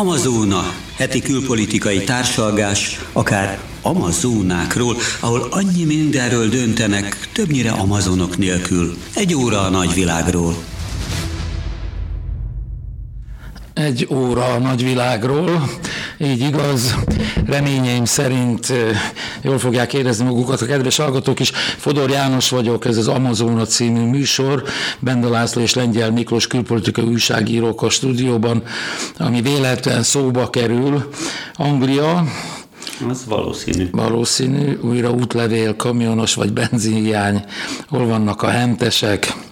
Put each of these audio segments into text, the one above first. Amazóna, heti külpolitikai társalgás, akár amazónákról, ahol annyi mindenről döntenek, többnyire amazonok nélkül. Egy óra a nagyvilágról. Egy óra a nagyvilágról, így igaz. Reményeim szerint jól fogják érezni magukat a kedves hallgatók is. Fodor János vagyok, ez az Amazona című műsor. Benda László és Lengyel Miklós külpolitikai újságírók a stúdióban, ami véletlen szóba kerül. Anglia... Az valószínű. Valószínű. Újra útlevél, kamionos vagy benzinhiány. Hol vannak a hentesek?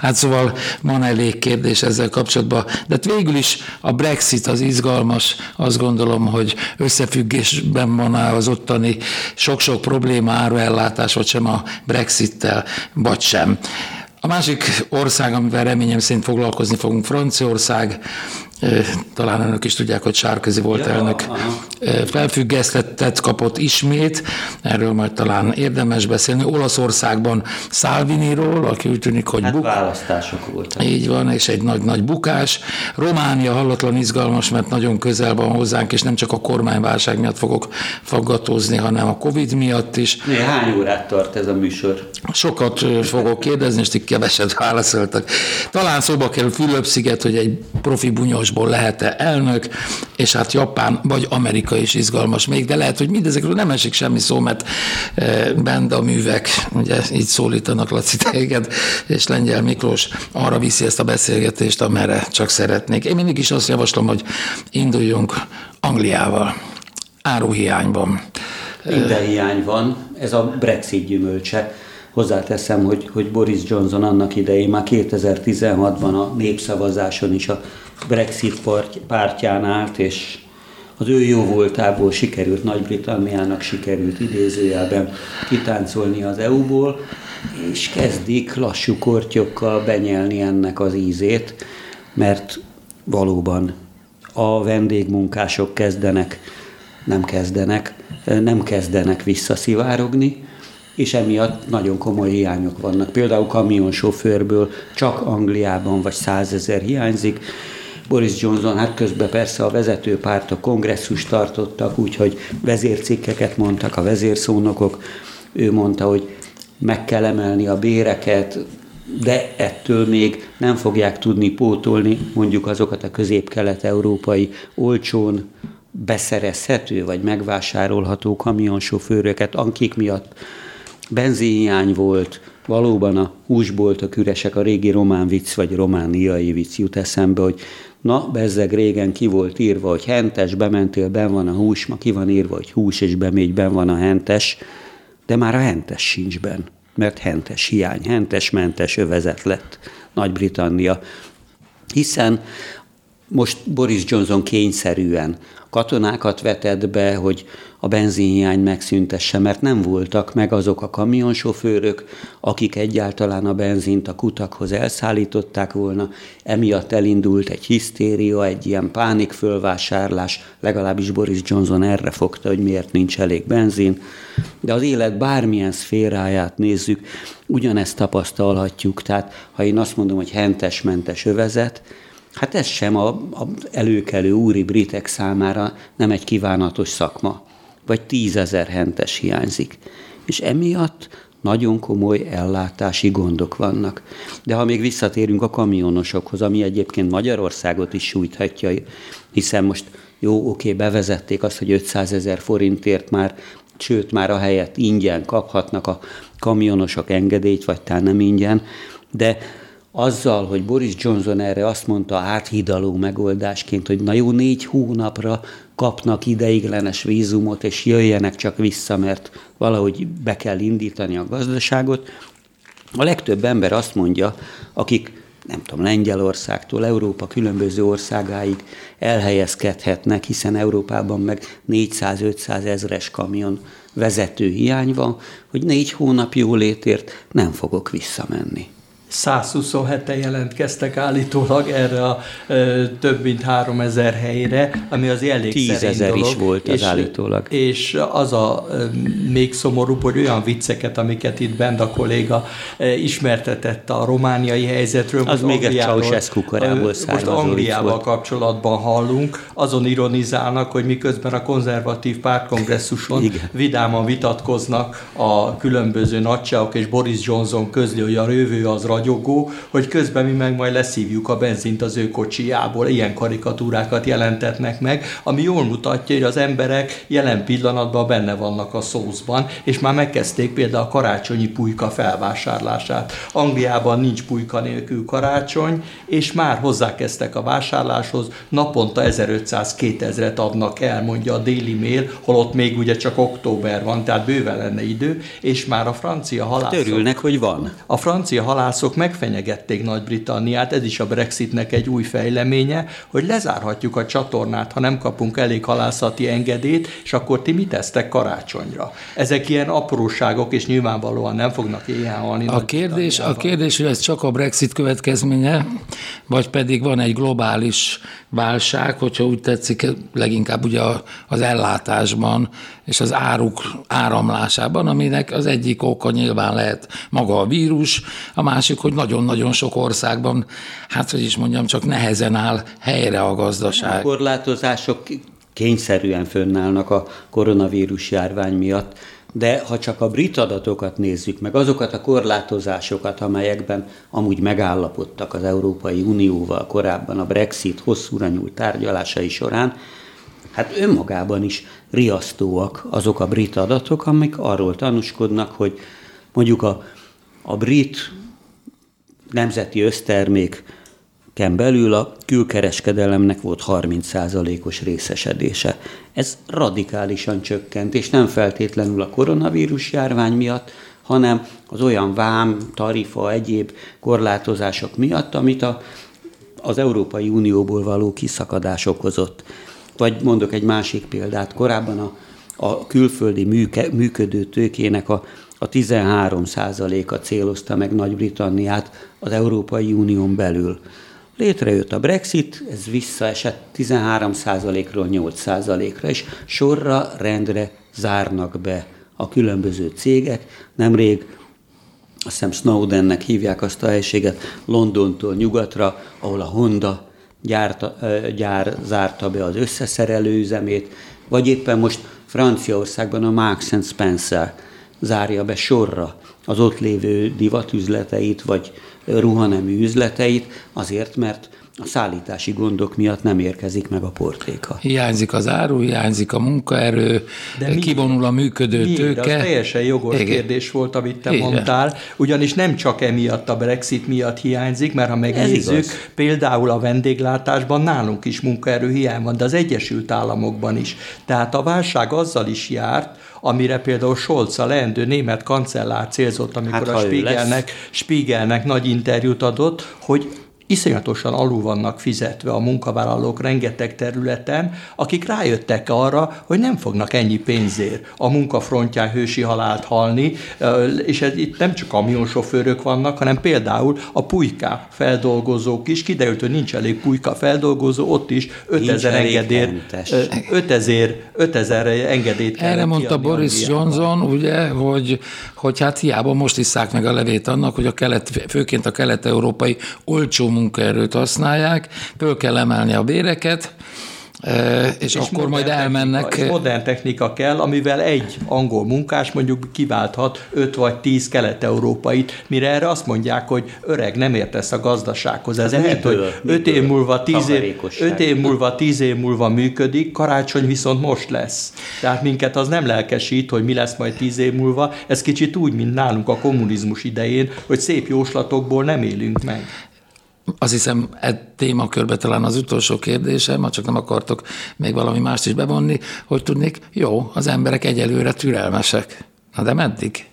Hát szóval van elég kérdés ezzel kapcsolatban, de végül is a Brexit az izgalmas, azt gondolom, hogy összefüggésben van az ottani sok-sok probléma, áruellátás, vagy sem a Brexittel, vagy sem. A másik ország, amivel reményem szerint foglalkozni fogunk, Franciaország, talán önök is tudják, hogy Sarkozy volt elnök, felfüggesztettet kapott ismét, erről majd talán érdemes beszélni. Olaszországban Szálviniról, aki úgy tűnik, hogy választások voltak. Így van, és egy nagy-nagy bukás. Románia hallatlan izgalmas, mert nagyon közel van hozzánk, és nem csak a kormányválság miatt fogok faggatózni, hanem a Covid miatt is. Hány órát tart ez a műsor? Sokat fogok kérdezni, és ti keveset válaszoltak. Talán szóba kerül Fülöp-sziget, hogy egy profi bunyósból lehet-e elnök, és hát Japán vagy Amerika is izgalmas még, de lehet, hogy mindezekről nem esik semmi szó, mert bent a művek, ugye így szólítanak Laci téged, és Lengyel Miklós arra viszi ezt a beszélgetést, amerre csak szeretnék. Én mindig is azt javaslom, hogy induljunk Angliával. Áruhiányban. Minden hiány van, ez a Brexit gyümölcse. Hozzáteszem, hogy Boris Johnson annak idején már 2016-ban a népszavazáson is a Brexit pártján állt, és az ő jó voltából sikerült, Nagy-Britanniának sikerült idézőjelben kitáncolni az EU-ból, és kezdik lassú kortyokkal benyelni ennek az ízét, mert valóban a vendégmunkások nem kezdenek visszaszivárogni, és emiatt nagyon komoly hiányok vannak. Például kamionsofőrből csak Angliában vagy 100 000 hiányzik. Boris Johnson, hát közben persze a vezetőpárt a kongresszus tartottak, úgyhogy vezércikkeket mondtak a vezérszónokok. Ő mondta, hogy meg kell emelni a béreket, de ettől még nem fogják tudni pótolni mondjuk azokat a közép-kelet-európai olcsón beszerezhető vagy megvásárolható kamionsofőröket, akik miatt benzinhiány volt, valóban a húsboltok üresek, a régi román vicc, vagy romániai vicc jut eszembe, hogy na, bezzeg régen ki volt írva, hogy hentes, bementél, ben van a hús, ma ki van írva, hogy hús, és bemégy, ben van a hentes, de már a hentes sincs benn, mert hentes hiány, hentes-mentes övezet lett Nagy-Britannia. Hiszen most Boris Johnson kényszerűen katonákat vetett be, hogy a benzinhiány megszüntesse, mert nem voltak meg azok a kamionsofőrök, akik egyáltalán a benzint a kutakhoz elszállították volna. Emiatt elindult egy hisztéria, egy ilyen pánikfölvásárlás, legalábbis Boris Johnson erre fogta, hogy miért nincs elég benzin. De az élet bármilyen szféráját nézzük, ugyanezt tapasztalhatjuk. Tehát ha én azt mondom, hogy hentes-mentes övezet, hát ez sem az előkelő úri britek számára nem egy kívánatos szakma. Vagy 10 000 hentes hiányzik. És emiatt nagyon komoly ellátási gondok vannak. De ha még visszatérünk a kamionosokhoz, ami egyébként Magyarországot is sújthatja, hiszen most bevezették azt, hogy 500 000 forintért már, sőt már a helyet ingyen kaphatnak a kamionosok engedélyt, vagy talán nem ingyen, de azzal, hogy Boris Johnson erre azt mondta áthidaló megoldásként, hogy na jó, 4 hónapra kapnak ideiglenes vízumot, és jöjjenek csak vissza, mert valahogy be kell indítani a gazdaságot. A legtöbb ember azt mondja, akik nem tudom, Lengyelországtól Európa különböző országáig elhelyezkedhetnek, hiszen Európában meg 400-500 000-es kamion vezető hiány van, hogy 4 hónap jólétért nem fogok visszamenni. 127-en jelentkeztek állítólag erre a több mint 3000 helyre, ami az elég szerény dolog. 10 000 is volt az állítólag. És az a még szomorúbb, hogy olyan vicceket, amiket itt Benda kolléga ismertetett a romániai helyzetről. Az még egy Ceaușescu korából származó. Most Angliával kapcsolatban hallunk, azon ironizálnak, hogy miközben a konzervatív pártkongresszuson vidáman vitatkoznak a különböző nagyságok, és Boris Johnson közli, hogy a jövő az ragyogó, hogy közben mi meg majd leszívjuk a benzint az ő kocsijából. Ilyen karikatúrákat jelentetnek meg, ami jól mutatja, hogy az emberek jelen pillanatban benne vannak a szószban, és már megkezdték például a karácsonyi pulyka felvásárlását. Angliában nincs pulyka nélkül karácsony, és már hozzákezdtek a vásárláshoz, naponta 1500-2000-et adnak el, mondja a Daily Mail, holott még ugye csak október van, tehát bőven lenne idő, és már a francia halászok... Örülnek, hogy van. A francia halászok megfenyegették Nagy-Britanniát, ez is a Brexitnek egy új fejleménye, hogy lezárhatjuk a csatornát, ha nem kapunk elég halászati engedélyt, és akkor ti mit tesztek karácsonyra? Ezek ilyen apróságok, és nyilvánvalóan nem fognak éhen halni. A kérdés, hogy ez csak a Brexit következménye, vagy pedig van egy globális válság, hogyha úgy tetszik, leginkább ugye az ellátásban és az áruk áramlásában, aminek az egyik oka nyilván lehet maga a vírus, a másik, hogy nagyon-nagyon sok országban, hát hogy is mondjam, csak nehezen áll helyre a gazdaság. A korlátozások kényszerűen fönnállnak a koronavírus járvány miatt, de ha csak a brit adatokat nézzük meg, azokat a korlátozásokat, amelyekben amúgy megállapodtak az Európai Unióval korábban a Brexit hosszúra nyúlt tárgyalásai során, hát önmagában is riasztóak azok a brit adatok, amik arról tanúskodnak, hogy mondjuk a brit nemzeti összterméken belül a külkereskedelemnek volt 30%-os részesedése. Ez radikálisan csökkent, és nem feltétlenül a koronavírus járvány miatt, hanem az olyan vám, tarifa, egyéb korlátozások miatt, amit az Európai Unióból való kiszakadás okozott. Vagy mondok egy másik példát, korábban a külföldi működő tőkének a 13%-a célozta meg Nagy-Britanniát az Európai Unión belül. Létrejött a Brexit, ez visszaesett 13%-ról 8%-ra, és sorra, rendre zárnak be a különböző cégek. Nemrég, azt hiszem Snowdennek hívják azt a helységet, Londontól nyugatra, ahol a Honda gyár zárta be az összeszerelő üzemét, vagy éppen most Franciaországban a Marks & Spencer zárja be sorra az ott lévő divatüzleteit, vagy ruhanemű üzleteit, azért, mert a szállítási gondok miatt nem érkezik meg a portéka. Hiányzik az áru, hiányzik a munkaerő, kivonul a működő tőke. De az teljesen jogos kérdés volt, amit te mondtál, ugyanis nem csak emiatt a Brexit miatt hiányzik, mert ha megnézzük, például a vendéglátásban nálunk is munkaerő hiány van, de az Egyesült Államokban is. Tehát a válság azzal is járt, amire például Scholz, a leendő német kancellár célzott, amikor a Spiegelnek nagy interjút adott, hogy iszonyatosan alul vannak fizetve a munkavállalók rengeteg területen, akik rájöttek arra, hogy nem fognak ennyi pénzért a munkafrontján hősi halált halni, és itt nem csak kamionsofőrök vannak, hanem például a pulyka feldolgozók is, kiderült, hogy nincs elég pulyka feldolgozó, ott is 5000 engedélyt kell. Erre mondta Boris Johnson, ugye, hogy hát hiába most isszák meg a levét annak, hogy főként a kelet-európai olcsó munkaerőt használják, föl kell emelni a béreket, és akkor majd elmennek. Modern technika kell, amivel egy angol munkás mondjuk kiválthat 5 vagy 10 kelet-európait, mire erre azt mondják, hogy öreg, nem értesz a gazdasághoz. Ez lehet, hogy 5 év múlva, 10 év múlva működik, karácsony viszont most lesz. Tehát minket az nem lelkesít, hogy mi lesz majd 10 év múlva. Ez kicsit úgy, mint nálunk a kommunizmus idején, hogy szép jóslatokból nem élünk meg. Azt hiszem, témakörbe talán az utolsó kérdésem, csak nem akartok még valami mást is bevonni, hogy tudnék, jó, az emberek egyelőre türelmesek. Na de meddig?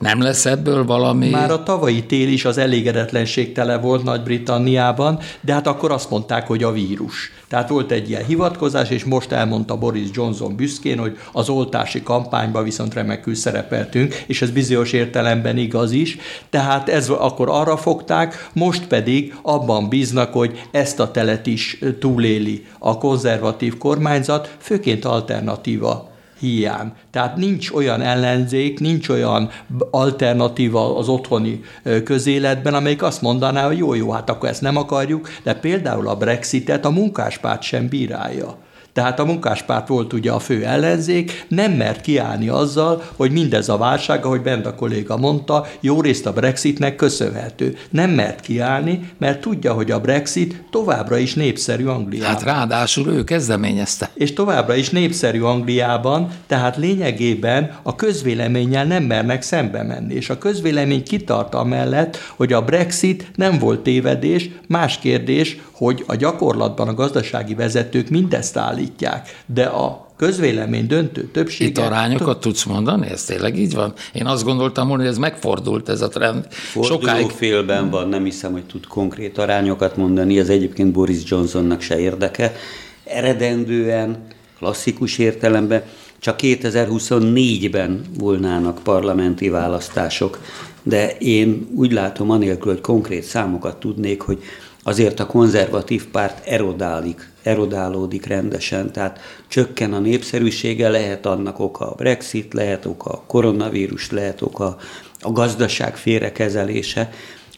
Nem lesz ebből valami... Már a tavalyi tél is az elégedetlenség tele volt Nagy-Britanniában, de hát akkor azt mondták, hogy a vírus. Tehát volt egy ilyen hivatkozás, és most elmondta Boris Johnson büszkén, hogy az oltási kampányban viszont remekül szerepeltünk, és ez bizonyos értelemben igaz is. Tehát ez akkor arra fogták, most pedig abban bíznak, hogy ezt a telet is túléli a konzervatív kormányzat, főként alternatíva hiány. Tehát nincs olyan ellenzék, nincs olyan alternatíva az otthoni közéletben, amelyik azt mondaná, hogy jó, hát akkor ezt nem akarjuk, de például a Brexitet a munkáspárt sem bírálja. Tehát a munkáspárt volt ugye a fő ellenzék, nem mert kiállni azzal, hogy mindez a válság, ahogy Benda kolléga mondta, jó részt a Brexitnek köszönhető. Nem mert kiállni, mert tudja, hogy a Brexit továbbra is népszerű Angliában. Hát ráadásul ő kezdeményezte. És továbbra is népszerű Angliában, tehát lényegében a közvéleménnyel nem mernek szembe menni. És a közvélemény kitart amellett, hogy a Brexit nem volt tévedés, más kérdés, hogy a gyakorlatban a gazdasági vezetők mindezt állítják, de a közvélemény döntő többsége... Itt arányokat tudsz mondani? Ez tényleg így van? Én azt gondoltam, hogy ez megfordult, ez a trend. Fordulófélben van, nem hiszem, hogy tud konkrét arányokat mondani, ez egyébként Boris Johnsonnak se érdeke. Eredendően, klasszikus értelemben, csak 2024-ben volnának parlamenti választások, de én úgy látom, anélkül, hogy konkrét számokat tudnék, hogy azért a konzervatív párt erodálódik rendesen, tehát csökken a népszerűsége, lehet annak oka a Brexit, lehet oka a koronavírus, lehet oka a gazdaság félrekezelése,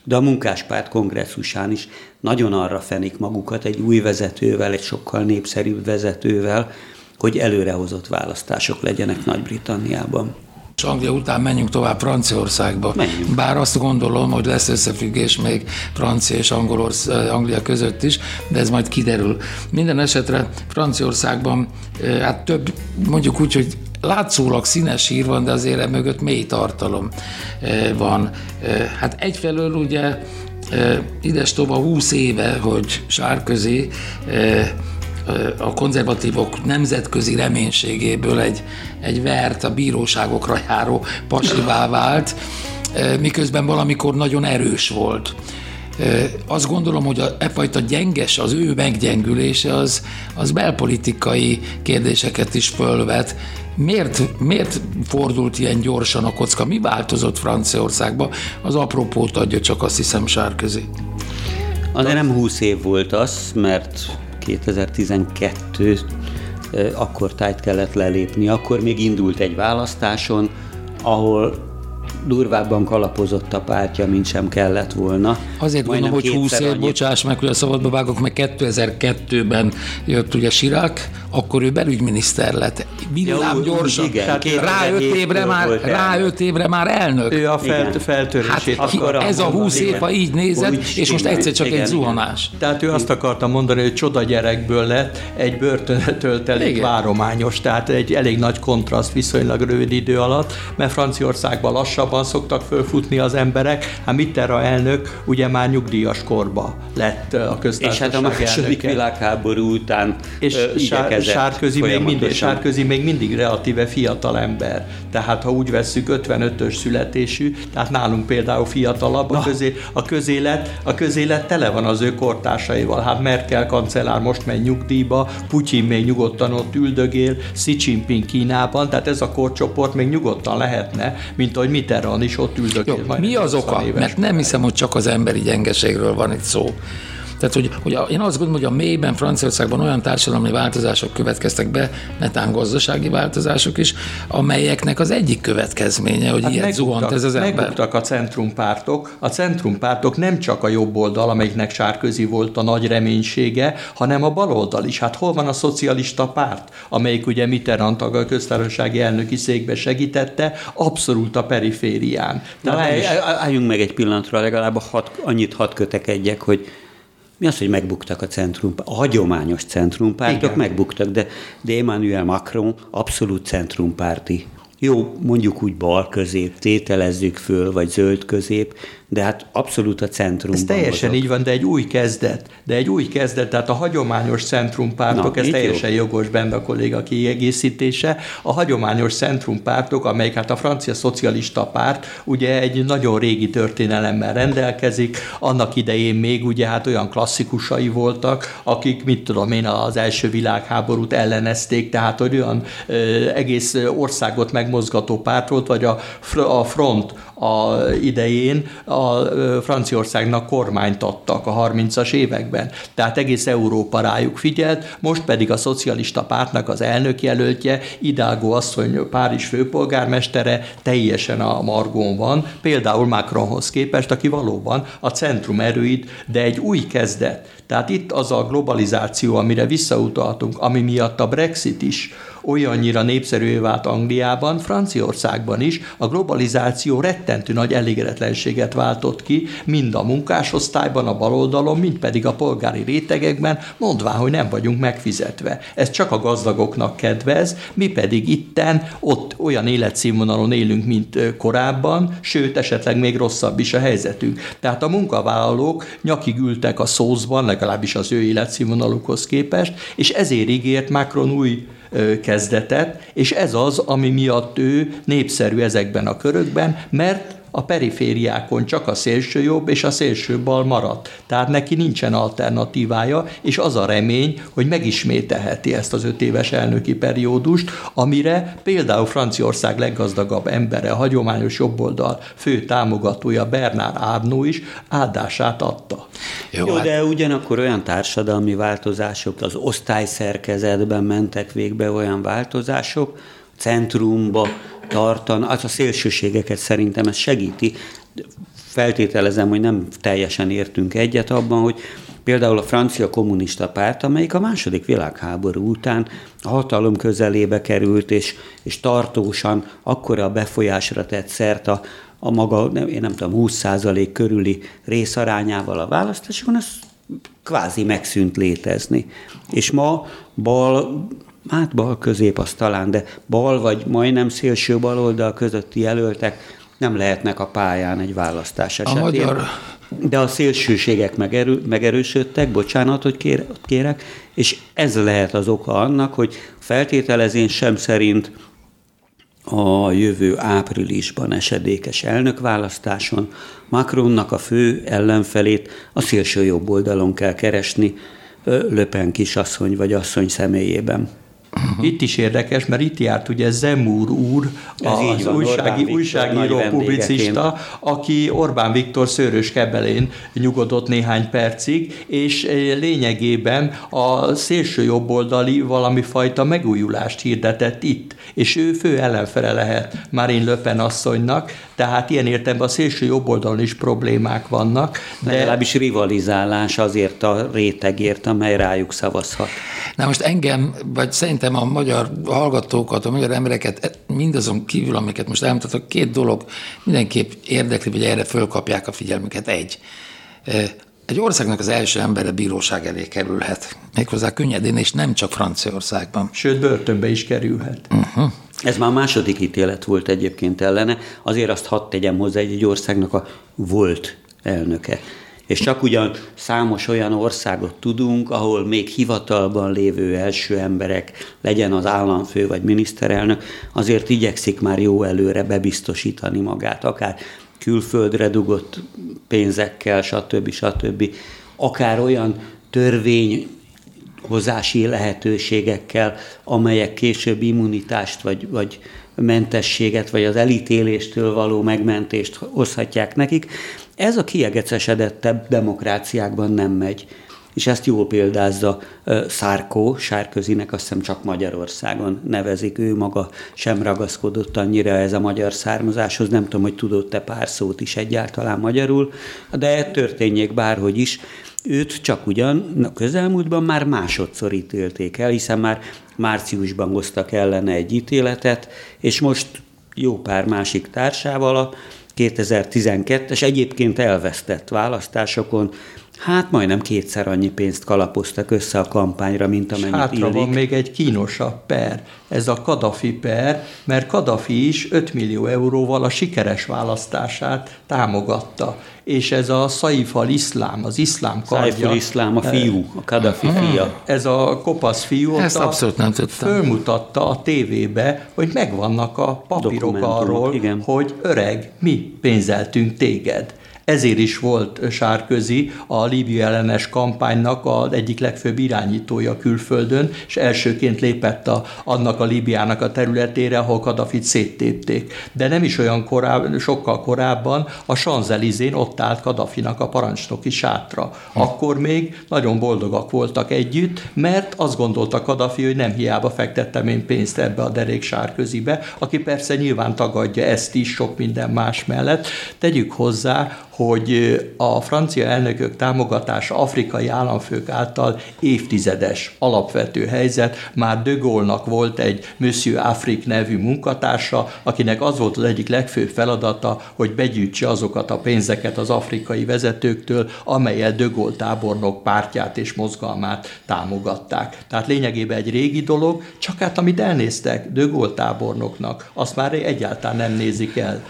de a munkáspárt kongresszusán is nagyon arra fenik magukat egy új vezetővel, egy sokkal népszerűbb vezetővel, hogy előrehozott választások legyenek Nagy-Britanniában. És Anglia után menjünk tovább Franciaországba. Bár azt gondolom, hogy lesz összefüggés még Francia és Anglia között is, de ez majd kiderül. Minden esetre Franciaországban hát több, mondjuk úgy, hogy látszólag színes hír van, de azért emögött mély tartalom van. Hát egyfelől ugye idestova 20 éve, hogy Sarkozy a konzervatívok nemzetközi reménységéből egy vert a bíróságokra járó pasivá vált, miközben valamikor nagyon erős volt. Azt gondolom, hogy efajta gyenges, az ő meggyengülése az belpolitikai kérdéseket is fölvet. Miért fordult ilyen gyorsan a kocka? Mi változott Franciaországban? Az apropót adja csak, azt hiszem, Sarkozy. Azért nem 20 év volt az, mert 2012 akkor tájt kellett lelépni, akkor még indult egy választáson, ahol durvábban kalapozott a pártja, mint sem kellett volna. Azért majdnem gondolom, hogy 20 év, bocsáss meg, hogy a szabadba vágok, meg 2002-ben jött ugye Chirac, akkor ő belügyminiszter lett. Villám gyorsan. Rá 5 évre már elnök. Ő a feltörését. Hát, ez a 20 év, ha így nézett, és most egyszer csak egy zuhanás. Tehát ő azt akarta mondani, hogy csoda gyerekből lett egy börtönetöltelék várományos, tehát egy elég nagy kontraszt viszonylag rövid idő alatt, mert Franciaországban lassabb szoktak fölfutni az emberek. Hát Mitterrand elnök ugye már nyugdíjas korba lett a köztársaság elnöke. És hát a második világháború után igyekezett. Sarkozy még mindig relatíve fiatal ember. Tehát ha úgy vesszük, 55-ös születésű, tehát nálunk például fiatalabb a közélet tele van az ő kortársaival. Hát Merkel kancellár most megy nyugdíjba, Putyin még nyugodtan ott üldögél, Xi Jinping Kínában, tehát ez a korcsoport még nyugodtan lehetne, mint ahogy Mitterrand is ott üldökél. Mi az oka? Mert nem hiszem, hogy csak az emberi gyengeségről van itt szó. Tehát, hogy én azt gondolom, hogy a mélyben Franciaországban olyan társadalmi változások következtek be, netán gazdasági változások is, amelyeknek az egyik következménye, hogy hát ilyet zuhant ez az ember. Megbuktak a centrumpártok. A centrumpártok nem csak a jobb oldal, amelyiknek Sarkozy volt a nagy reménysége, hanem a baloldal is. Hát hol van a szocialista párt, amelyik ugye Mitterrand tag a köztársasági elnöki székbe segítette, abszolút a periférián. Álljunk meg egy pillanatra, legalább annyit kötekedjek, hogy mi az, hogy megbuktak a hagyományos centrumpártok, megbuktak, de Emmanuel Macron abszolút centrumpárti. Jó, mondjuk úgy bal közép, tételezzük föl, vagy zöld közép, de hát abszolút a centrumban. Ez teljesen így van, de egy új kezdet. Tehát a hagyományos centrumpártok, ez teljesen jogos benne a kolléga kiegészítése, a hagyományos centrumpártok, amelyik hát a francia szocialista párt, ugye egy nagyon régi történelemmel rendelkezik, annak idején még ugye hát olyan klasszikusai voltak, akik, mit tudom én, az első világháborút ellenezték, tehát olyan egész országot megmozgató párt volt, vagy a Front a idején a Franciaországnak kormányt adtak a 30-as években. Tehát egész Európa rájuk figyelt, most pedig a szocialista pártnak az elnökjelöltje, Idalgo asszony, Párizs főpolgármestere teljesen a margón van, például Macronhoz képest, aki valóban a centrum erőit, de egy új kezdet. Tehát itt az a globalizáció, amire visszautaltunk, ami miatt a Brexit is olyannyira népszerűvé vált Angliában, Franciaországban is, a globalizáció rettentő nagy elégedetlenséget váltott ki, mind a munkásosztályban, a baloldalon, mind pedig a polgári rétegekben, mondván, hogy nem vagyunk megfizetve. Ez csak a gazdagoknak kedvez, mi pedig itten, ott olyan életszínvonalon élünk, mint korábban, sőt, esetleg még rosszabb is a helyzetünk. Tehát a munkavállalók nyakig ültek a szózban, legalábbis az ő életszínvonalukhoz képest, és ezért ígért Macron új kezdetet, és ez az, ami miatt ő népszerű ezekben a körökben, mert a perifériákon csak a szélső jobb és a szélső bal maradt. Tehát neki nincsen alternatívája, és az a remény, hogy megismételheti ezt az 5 éves elnöki periódust, amire például Franciaország leggazdagabb embere, a hagyományos jobboldal fő támogatója, Bernard Arnault is áldását adta. Jó, de ugyanakkor olyan társadalmi változások, az osztályszerkezetben mentek végbe olyan változások, centrumba tartani, az a szélsőségeket szerintem ez segíti. Feltételezem, hogy nem teljesen értünk egyet abban, hogy például a francia kommunista párt, amelyik a II. Világháború után a hatalom közelébe került, és tartósan akkora befolyásra tett szert a maga, én nem tudom, 20% körüli részarányával a választásokon, ez kvázi megszűnt létezni. És ma bal közép az talán, de bal vagy majdnem szélső baloldal közötti jelöltek nem lehetnek a pályán egy választás esetén. De a szélsőségek megerősödtek, bocsánat, hogy kérek, és ez lehet az oka annak, hogy feltételezésem szerint a jövő áprilisban esedékes elnökválasztáson Macronnak a fő ellenfelét a szélső jobb oldalon kell keresni, Le Pen kisasszony vagy asszony személyében. Itt is érdekes, mert itt járt ugye Zemmour úr, az újságíró publicista, aki Orbán Viktor szőrös kebelén nyugodott néhány percig, és lényegében a szélső jobboldali valami fajta megújulást hirdetett itt, és ő fő ellenfele lehet Marine Le Pen asszonynak, tehát ilyen értelemben a szélső jobboldalon is problémák vannak. De legalábbis rivalizálás azért a rétegért, amely rájuk szavazhat. Na most engem, vagy szerintem a magyar hallgatókat, a magyar embereket, mindazon kívül, amiket most elmutatok, 2 dolog mindenképp érdekli, hogy erre fölkapják a figyelmüket. Egy országnak az első embere bíróság elé kerülhet. Méghozzá könnyedén, és nem csak Franciaországban. Sőt, börtönbe is kerülhet. Uh-huh. Ez már a második ítélet volt egyébként ellene. Azért azt hadd tegyem hozzá, egy országnak a volt elnöke. És csak ugyan számos olyan országot tudunk, ahol még hivatalban lévő első emberek, legyen az államfő vagy miniszterelnök, azért igyekszik már jó előre bebiztosítani magát, akár külföldre dugott pénzekkel, stb. Akár olyan törvényhozási lehetőségekkel, amelyek később immunitást vagy mentességet, vagy az elítéléstől való megmentést hozhatják nekik. Ez a kiegecesedettebb demokráciákban nem megy. És ezt jól példázza Sarkozynek, azt hiszem csak Magyarországon nevezik, ő maga sem ragaszkodott annyira ez a magyar származáshoz, nem tudom, hogy tudott-e pár szót is egyáltalán magyarul, de történjék bárhogy is, őt csak ugyan a közelmúltban már másodszor ítélték el, hiszen már márciusban hoztak ellene egy ítéletet, és most jó pár másik társával a 2012-es egyébként elvesztett választásokon Hát majdnem kétszer annyi pénzt kalapoztak össze a kampányra, mint amennyit illik. Hátra van még egy kínosabb per, ez a Kadhafi per, mert Kadhafi is 5 millió euróval a sikeres választását támogatta. És ez a Saif al-Iszlám, az iszlám kardja. Saif al-Iszlám, a fiú, a Kadhafi fia. Ez a kopasz fiú, ezt abszolút nem tudtam. Fölmutatta a tévébe, hogy megvannak a papírok arról, igen, hogy öreg, mi pénzeltünk téged. Ezért is volt Sarkozy a Líbia ellenes kampánynak az egyik legfőbb irányítója külföldön, és elsőként lépett annak a Líbiának a területére, ahol Kadhafit széttépték. De nem is olyan sokkal korábban a Champs-Élysén ott állt Kadhafinak a parancsnoki sátra. Akkor még nagyon boldogak voltak együtt, mert azt gondolta Kadhafi, hogy nem hiába fektettem én pénzt ebbe a derék Sarkozybe, aki persze nyilván tagadja ezt is sok minden más mellett. Tegyük hozzá, hogy a francia elnökök támogatása afrikai államfők által évtizedes alapvető helyzet. Már De Gaulle-nak volt egy Monsieur Afrique nevű munkatársa, akinek az volt az egyik legfőbb feladata, hogy begyűjtse azokat a pénzeket az afrikai vezetőktől, amelyel De Gaulle tábornok pártját és mozgalmát támogatták. Tehát lényegében egy régi dolog, csak hát amit elnéztek De Gaulle tábornoknak, azt már egyáltalán nem nézik el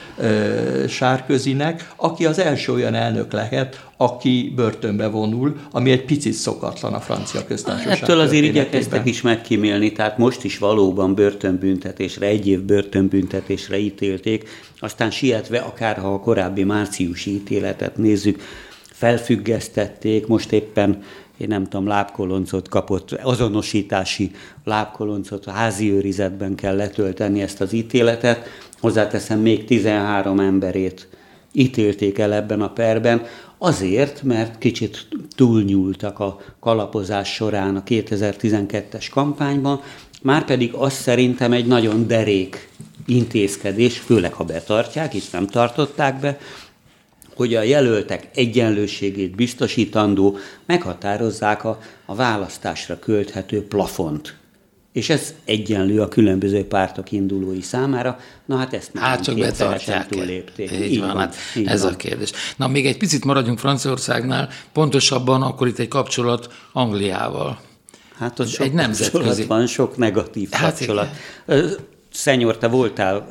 Sarkozynek, aki az első olyan elnök lehet, aki börtönbe vonul, ami egy picit szokatlan a francia köztársaság. Ettől azért igyekeztek is megkímélni, tehát most is valóban börtönbüntetésre, 1 év börtönbüntetésre ítélték, aztán sietve, akárha a korábbi márciusi ítéletet nézzük, felfüggesztették, most éppen én nem tudom, lábkoloncot kapott, azonosítási lábkoloncot, a házi őrizetben kell letölteni ezt az ítéletet, hozzáteszem még 13 emberét ítélték el ebben a perben, azért, mert kicsit túlnyúltak a kalapozás során a 2012-es kampányban, márpedig az szerintem egy nagyon derék intézkedés, főleg ha betartják, itt nem tartották be, hogy a jelöltek egyenlőségét biztosítandó meghatározzák a választásra költhető plafont. És ez egyenlő a különböző pártok indulói számára. Na hát ezt már nem kétszeresen túllépték. Így van, hát ez a kérdés. Na még egy picit maradjunk Franciaországnál, pontosabban akkor itt egy kapcsolat Angliával. Hát ott sok kapcsolat van, sok negatív kapcsolat. Szenyor, te voltál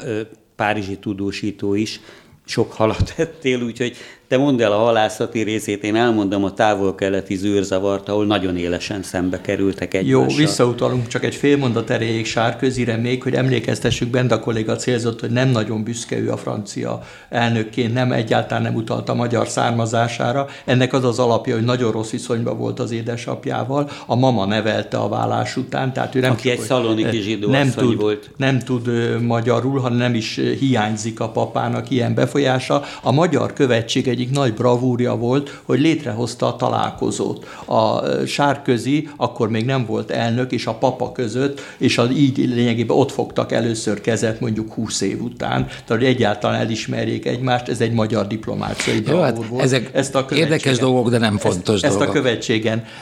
párizsi tudósító is, sok halat ettél, úgyhogy te mondd el a halászati részét, én elmondom a távol-keleti zűrzavart, ahol nagyon élesen szembe kerültek egymással. Jó, visszautalunk csak egy fél mondat erejéig Sarkozyre még, hogy emlékeztessük, Benda kolléga célzott, hogy nem nagyon büszke ő a francia elnökként, nem egyáltalán nem utalt a magyar származására. Ennek az az alapja, hogy nagyon rossz viszonyban volt az édesapjával, a mama nevelte a válás után, tehát ő nem aki egy szaloniki zsidó asszony volt. Nem tud magyarul, hanem nem is hiányzik a papának ilyen befolyása. A Magyar Követség egyik nagy bravúrja volt, hogy létrehozta a találkozót. A Sarkozy akkor még nem volt elnök, és a papa között, és így lényegében ott fogtak először kezet mondjuk 20 év után, tehát egyáltalán elismerjék egymást, ez egy magyar diplomáciai bravúr volt. Ezek érdekes dolgok, de nem fontos dolgok.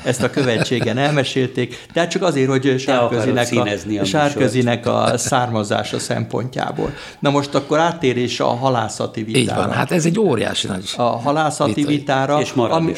Ezt a követségen elmesélték, de csak azért, hogy Sarkozynek a származása szempontjából. Na most akkor áttérés a halászati vitára. Így van, hát ez egy óriási nagy a halászati vitára,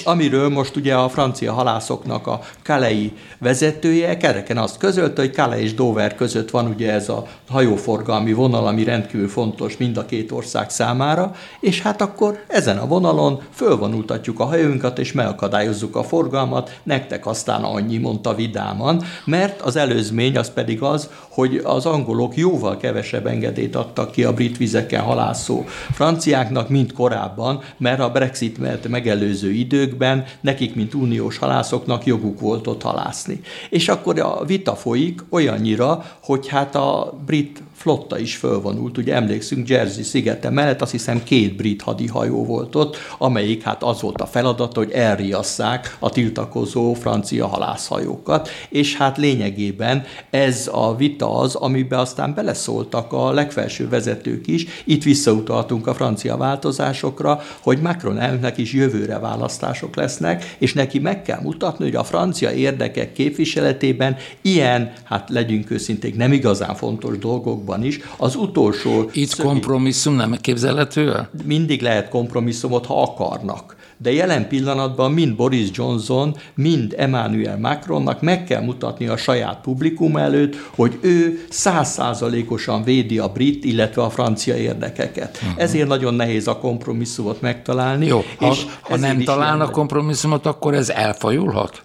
amiről most ugye a francia halászoknak a Calais vezetője kereken azt közölte, hogy Calais és Dover között van ugye ez a hajóforgalmi vonal, ami rendkívül fontos mind a két ország számára, és hát akkor ezen a vonalon fölvonultatjuk a hajóinkat, és megakadályozzuk a forgalmat, nektek aztán annyi, mondta vidáman, mert az előzmény az pedig az, hogy az angolok jóval kevesebb engedélyt adtak ki a brit vizeken halászó franciáknak, mint korábban, mert a Brexit megelőző időkben nekik, mint uniós halászoknak joguk volt ott halászni. És akkor a vita folyik olyannyira, hogy hát a brit flotta is fölvonult, ugye emlékszünk Jersey szigete mellett, azt hiszem 2 brit hadihajó volt ott, amelyik hát az volt a feladata, hogy elriasszák a tiltakozó francia halászhajókat, és hát lényegében ez a vita az, amiben aztán beleszóltak a legfelső vezetők is, itt visszautaltunk a francia változásokra, hogy Macron elnöknek is jövőre választások lesznek, és neki meg kell mutatni, hogy a francia érdekek képviseletében ilyen, hát legyünk őszintén, nem igazán fontos dolgokban is, az utolsó... Itt kompromisszum nem képzelhető? Mindig lehet kompromisszumot, ha akarnak. de jelen pillanatban mind Boris Johnson, mind Emmanuel Macronnak meg kell mutatni a saját publikum előtt, hogy ő 100%-osan védi a brit, illetve a francia érdekeket. Uh-huh. Ezért nagyon nehéz a kompromisszumot megtalálni. Jó, és ha nem találnak kompromisszumot, akkor ez elfajulhat?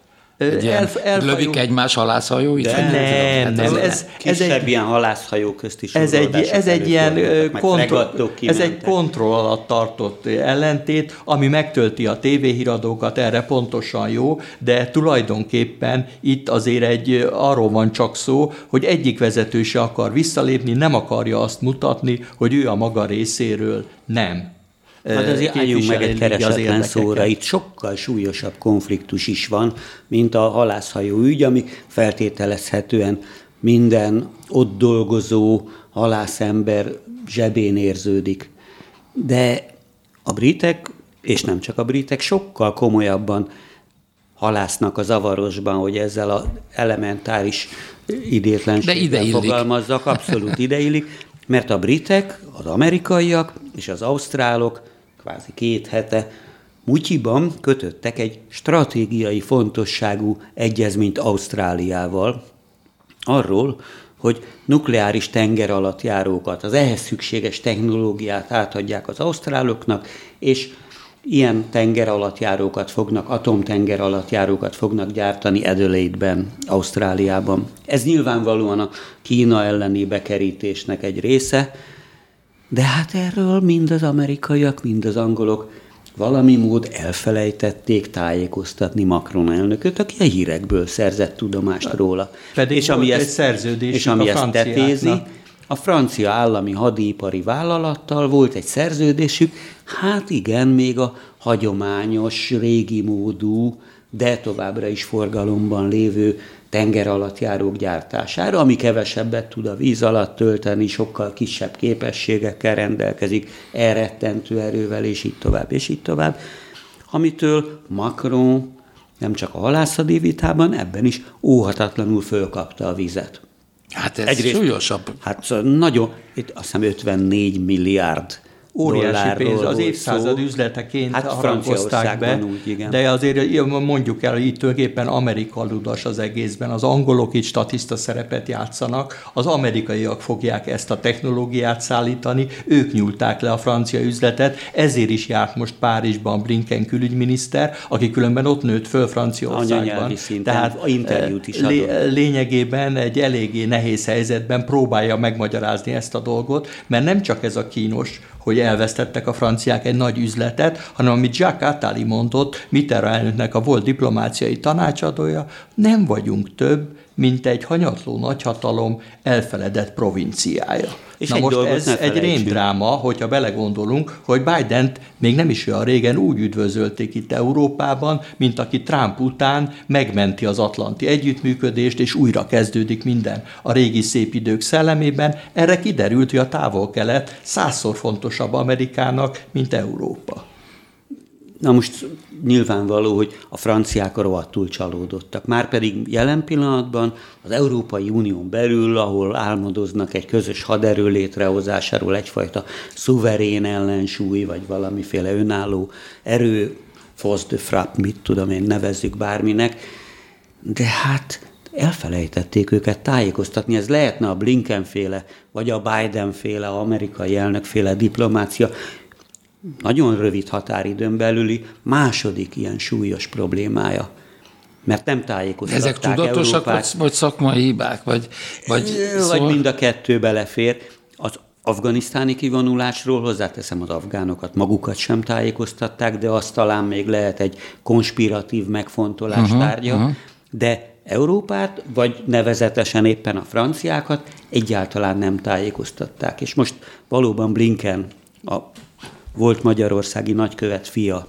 Lövik egymás halászhajóit? Nem. Ez kisebb ilyen halászhajó közt is. Ez egy kontroll alatt tartott ellentét, ami megtölti a tévéhíradókat, erre pontosan jó, de tulajdonképpen itt azért arról van csak szó, hogy egyik vezető se akar visszalépni, nem akarja azt mutatni, hogy ő a maga részéről nem. Hát azért álljunk meg egy keresetlen szóra, itt sokkal súlyosabb konfliktus is van, mint a halászhajó ügy, ami feltételezhetően minden ott dolgozó halászember zsebén érződik. De a britek, és nem csak a britek, sokkal komolyabban halásznak a zavarosban, hogy ezzel az elementáris idétlenséggel fogalmazzak, abszolút ideillik, mert a britek, az amerikaiak és az ausztrálok kvázi 2 hete mutyiban kötöttek egy stratégiai fontosságú egyezményt Ausztráliával arról, hogy nukleáris tengeralattjárókat, az ehhez szükséges technológiát átadják az ausztráloknak, és ilyen tengeralattjárókat fognak, atomtengeralattjárókat fognak gyártani Adelaide-ben, Ausztráliában. Ez nyilvánvalóan a Kína elleni bekerítésnek egy része, de hát erről mind az amerikaiak, mind az angolok valami mód elfelejtették tájékoztatni Macron elnököt, aki a hírekből szerzett tudomást róla. Pedig és ami ezt, tetézi, a francia állami hadipari vállalattal volt egy szerződésük, hát igen, még a hagyományos, régi módú, de továbbra is forgalomban lévő tengeralattjárók gyártására, ami kevesebbet tud a víz alatt tölteni, sokkal kisebb képességekkel rendelkezik, elrettentő erővel, és így tovább, amitől Macron nem csak a halászati vitában, ebben is óhatatlanul fölkapta a vizet. Hát ez egyrészt súlyosabb. Hát nagyon, itt azt hiszem 54 milliárd óriási pénz, az évszázad üzleteként hát harangozták be, úgy, de azért mondjuk el, hogy itt tulajdonképpen Amerika ludas az egészben, az angolok itt statiszta szerepet játszanak, az amerikaiak fogják ezt a technológiát szállítani, ők nyúlták le a francia üzletet, ezért is járt most Párizsban Blinken külügyminiszter, aki különben ott nőtt föl Franciaországban. Tehát interjút is adott. Lényegében egy eléggé nehéz helyzetben próbálja megmagyarázni ezt a dolgot, mert nem csak ez a kínos, hogy elvesztettek a franciák egy nagy üzletet, hanem amit Jacques Attali mondott, Mitterrand elnöknek a volt diplomáciai tanácsadója, nem vagyunk több, mint egy hanyatló nagyhatalom elfeledett provinciája. És na most ez egy rémdráma, hogyha belegondolunk, hogy Bident még nem is olyan régen úgy üdvözölték itt Európában, mint aki Trump után megmenti az atlanti együttműködést, és újra kezdődik minden a régi szép idők szellemében. Erre kiderült, hogy a távol-kelet 100-szor fontosabb Amerikának, mint Európa. Na most nyilvánvaló, hogy a franciák rohadtul csalódottak. Márpedig jelen pillanatban az Európai Unión belül, ahol álmodoznak egy közös haderő létrehozásáról, egyfajta szuverén ellensúly, vagy valamiféle önálló erő, force de frappe, mit tudom én, nevezzük bárminek, de hát elfelejtették őket tájékoztatni. Ez lehetne a Blinken-féle, vagy a Biden-féle, amerikai elnök-féle diplomácia, nagyon rövid határidőn belüli második ilyen súlyos problémája, mert nem tájékoztatták Európát. Ezek tudatosak, vagy szakmai hibák? Vagy mind a kettő belefér. Az afganisztáni kivonulásról hozzáteszem, az afgánokat magukat sem tájékoztatták, de azt talán még lehet egy konspiratív megfontolás tárgya, de Európát, vagy nevezetesen éppen a franciákat egyáltalán nem tájékoztatták. És most valóban Blinken, a volt magyarországi nagykövet fia,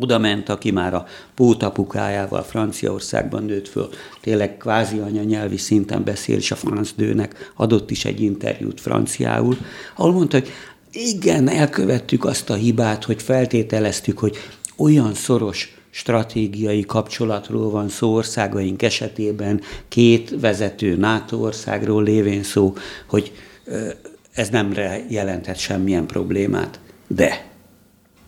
oda ment, aki már a pótapukájával Franciaországban nőtt föl, tényleg kvázi anyanyelvi szinten beszél, és a France 2-nek adott is egy interjút franciául, ahol mondta, hogy igen, elkövettük azt a hibát, hogy feltételeztük, hogy olyan szoros stratégiai kapcsolatról van szó országaink esetében, 2 vezető NATO országról lévén szó, hogy ez nem jelenthet semmilyen problémát. De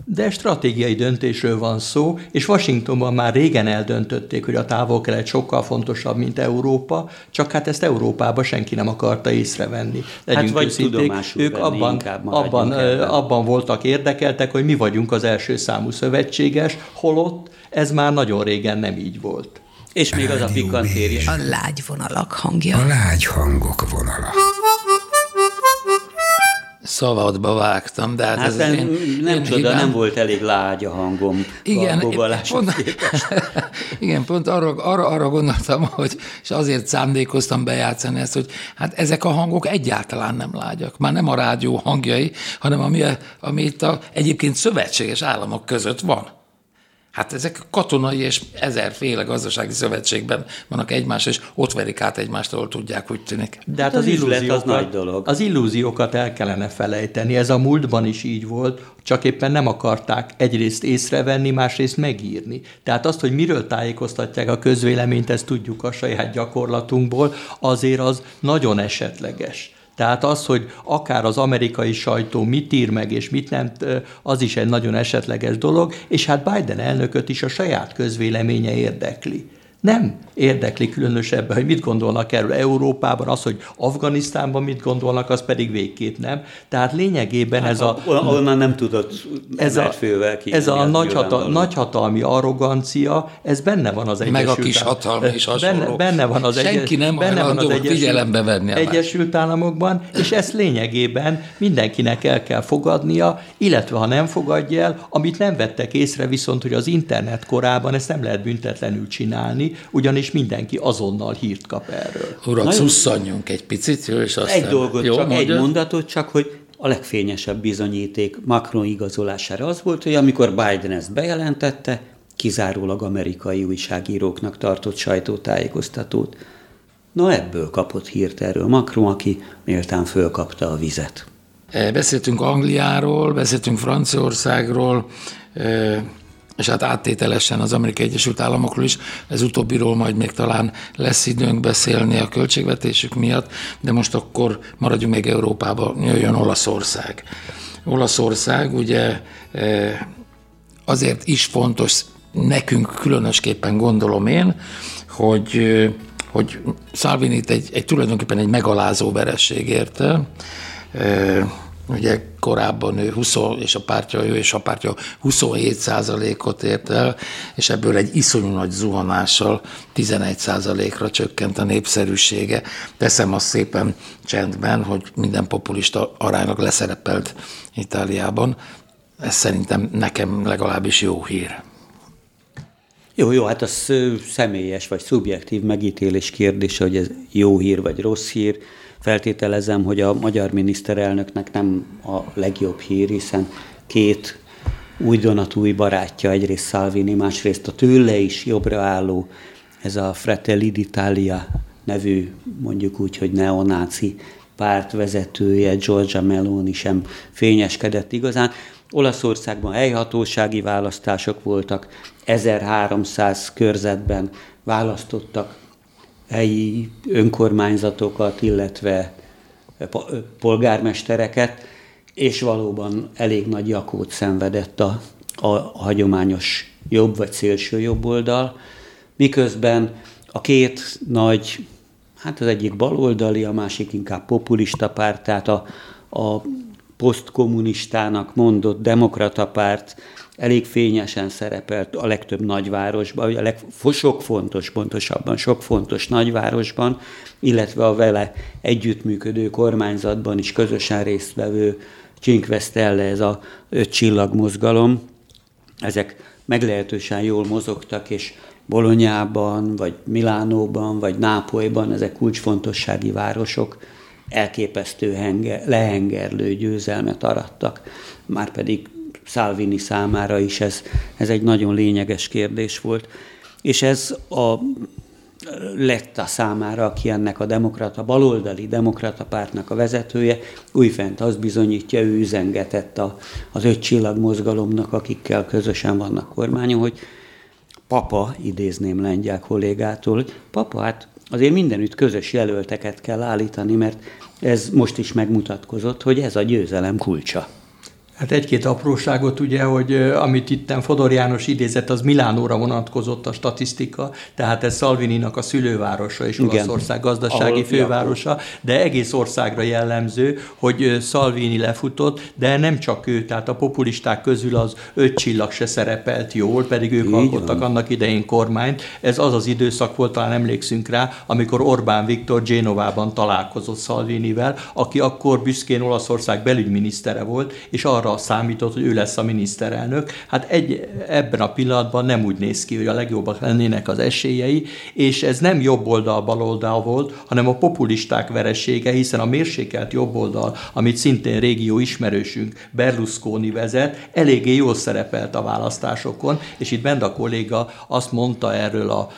De stratégiai döntésről van szó, és Washingtonban már régen eldöntötték, hogy a Távol-Kelet sokkal fontosabb, mint Európa, csak hát ezt Európában senki nem akarta észrevenni. Hát vagy tudomásul venni, abban voltak érdekeltek, hogy mi vagyunk az első számú szövetséges, holott ez már nagyon régen nem így volt. És még az a pikantér is. A lágy vonalak hangja. A lágy hangok vonala. Szavadba vágtam, de hát ez nem csoda, nem volt elég lágy a hangom. Igen, pont arra gondoltam, hogy, és azért szándékoztam bejátszani ezt, hogy hát ezek a hangok egyáltalán nem lágyak. Már nem a rádió hangjai, hanem ami itt egyébként szövetséges államok között van. Hát ezek katonai és ezerféle gazdasági szövetségben vannak egymás, és ott verik át egymást, ahol tudják, úgy tűnik. De hát az illúziókat, az nagy dolog. Az illúziókat el kellene felejteni. Ez a múltban is így volt, csak éppen nem akarták egyrészt észrevenni, másrészt megírni. Tehát azt, hogy miről tájékoztatják a közvéleményt, ezt tudjuk a saját gyakorlatunkból, azért az nagyon esetleges. Tehát az, hogy akár az amerikai sajtó mit ír meg és mit nem, az is egy nagyon esetleges dolog, és hát Biden elnököt is a saját közvéleménye érdekli. Nem érdekli különösebben, hogy mit gondolnak erről Európában, az, hogy Afganisztánban mit gondolnak, az pedig végképp nem. Tehát lényegében hát, onnan nem tudott fővel kívánni. Ez a nagyhatalmi arrogancia, ez benne van az Egyesült Államokban. Meg a kis hatalmi is hasonló. Benne van az Egyesült Államokban, és ezt lényegében mindenkinek el kell fogadnia, illetve ha nem fogadja el, amit nem vettek észre viszont, hogy az internet korában ezt nem lehet büntetlenül csinálni, ugyanis mindenki azonnal hírt kap erről. Uram, szusszanjunk egy picit, jó, és aztán... Egy mondatot csak, hogy a legfényesebb bizonyíték Macron igazolására az volt, hogy amikor Biden ezt bejelentette, kizárólag amerikai újságíróknak tartott sajtótájékoztatót. Na ebből kapott hírt erről Macron, aki méltán fölkapta a vizet. Beszéltünk Angliáról, beszéltünk Franciaországról, és hát áttételesen az Amerikai Egyesült Államokról is, ez utóbbiról majd még talán lesz időnk beszélni a költségvetésük miatt, de most akkor maradjunk még Európában, jöjjön Olaszország. Olaszország ugye azért is fontos nekünk különösképpen, gondolom én, hogy Szálvinit egy tulajdonképpen egy megalázó vereség érte. Ugye korábban ő 20, és a pártja 27%-ot ért el, és ebből egy iszonyú nagy zuhanással 11%-ra csökkent a népszerűsége. Teszem azt szépen csendben, hogy minden populista aránylag leszerepelt Itáliában. Ez szerintem nekem legalábbis jó hír. Jó, hát az személyes vagy szubjektív megítélés kérdése, hogy ez jó hír vagy rossz hír. Feltételezem, hogy a magyar miniszterelnöknek nem a legjobb hír, hiszen két újdonatúj barátja, egyrészt Salvini, másrészt a tőle is jobbra álló, ez a Fratelli d'Italia nevű, mondjuk úgy, hogy neonáci pártvezetője, Giorgia Meloni sem fényeskedett igazán. Olaszországban helyhatósági választások voltak, 1300 körzetben választottak helyi önkormányzatokat, illetve polgármestereket, és valóban elég nagy jakót szenvedett a hagyományos jobb vagy szélső jobb oldal, miközben a két nagy, hát az egyik baloldali, a másik inkább populista párt, tehát a posztkommunistának mondott demokrata párt elég fényesen szerepelt a legtöbb nagyvárosban, vagy sok fontos nagyvárosban, illetve a vele együttműködő kormányzatban is közösen résztvevő Cinque Stelle, ez a 5 csillag mozgalom. Ezek meglehetősen jól mozogtak, és Bolonyában, vagy Milánóban, vagy Nápolyban, ezek kulcsfontossági városok, elképesztő lehengerlő győzelmet arattak. Márpedig Salvini számára is ez egy nagyon lényeges kérdés volt. És ez a Letta számára, aki ennek a baloldali demokrata pártnak a vezetője, újfent azt bizonyítja, ő üzengetett az 5 csillag mozgalomnak, akikkel közösen vannak kormányon, hogy papa, idézném lengyel kollégától, hogy papa, hát azért mindenütt közös jelölteket kell állítani, mert ez most is megmutatkozott, hogy ez a győzelem kulcsa. Hát egy-két apróságot ugye, hogy amit itten Fodor János idézett, az Milánóra vonatkozott a statisztika, tehát ez Szalvininak a szülővárosa és Olaszország gazdasági fővárosa, de egész országra jellemző, hogy Szalvini lefutott, de nem csak ő, tehát a populisták közül az 5 csillag se szerepelt jól, pedig ők alkottak annak idején kormányt. Ez az az időszak volt, talán emlékszünk rá, amikor Orbán Viktor Génovában találkozott Szalvinivel, aki akkor büszkén Olaszország belügyminisztere volt, és arra számított, hogy ő lesz a miniszterelnök. Hát ebben a pillanatban nem úgy néz ki, hogy a legjobbak lennének az esélyei, és ez nem jobboldal baloldal volt, hanem a populisták veresége, hiszen a mérsékelt jobboldal, amit szintén régió ismerősünk Berlusconi vezet, eléggé jól szerepelt a választásokon, és itt Benda kolléga azt mondta erről a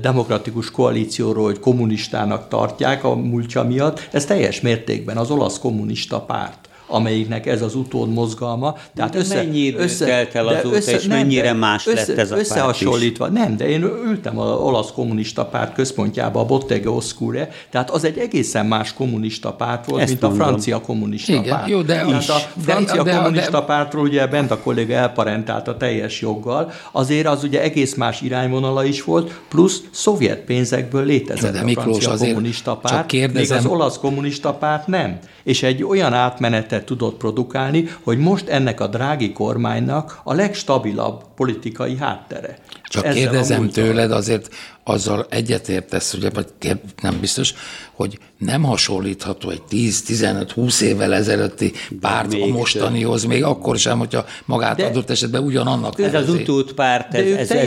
demokratikus koalícióról, hogy kommunistának tartják a múltja miatt, ez teljes mértékben az olasz kommunista párt, amelyiknek ez az utód mozgalma. Tehát mennyi időt telt el azóta, és mennyire más lett ez a összehasonlítva. Párt is. Nem, de én ültem az olasz kommunista párt központjába, a Bottega Oscure, tehát az egy egészen más kommunista párt volt, a francia kommunista párt. Jó, de tehát a francia kommunista pártról ugye bent a kolléga elparentálta teljes joggal, azért az ugye egész más irányvonala is volt, plusz szovjet pénzekből létezett de a francia kommunista párt, még az olasz kommunista párt nem. És egy olyan átmenetet tudott produkálni, hogy most ennek a Draghi kormánynak a legstabilabb politikai háttere. Csak ezzel kérdezem tőled, azért azzal egyetértesz, ugye, vagy nem biztos, hogy nem hasonlítható egy 10-15-20 évvel ezelőtti párt még a mostanihoz, még akkor sem, hogyha magát adott esetben ugyanannak nevezik. Ez az utód párt, ez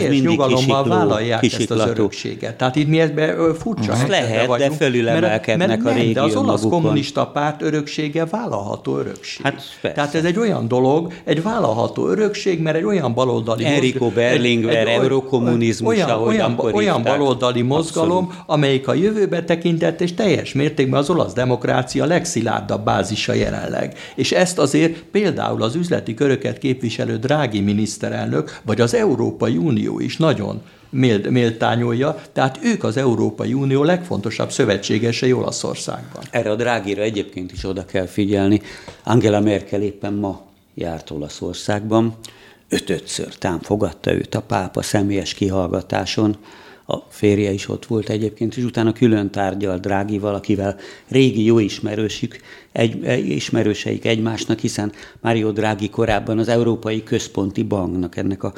mindig kisikló. Ezt az örökséget. Tehát itt mi ebben furcsa helyzetben vagyunk. De fölülemelkednek a régió. De az olasz kommunista párt öröksége vállalható örökség. Hát tehát ez egy olyan dolog, egy vállalható örökség, mert egy olyan baloldali... Enrico Berlinguer, eurokommunizmus, ahogy akkor olyan baloldali mozgalom, amelyik a jövőbe tekintett, és teljes mértékben az olasz demokrácia legszilárdabb bázisa jelenleg. És ezt azért például az üzleti köröket képviselő Draghi miniszterelnök, vagy az Európai Unió is nagyon méltányolja, tehát ők az Európai Unió legfontosabb szövetségesei Olaszországban. Erre a Draghira egyébként is oda kell figyelni. Angela Merkel éppen ma járt Olaszországban, 5-ször fogadta őt a pápa személyes kihallgatáson, a férje is ott volt egyébként, és utána külön tárgyal Draghival, akivel régi jó ismerőseik egymásnak, hiszen Mario Draghi korábban az Európai Központi Banknak, ennek a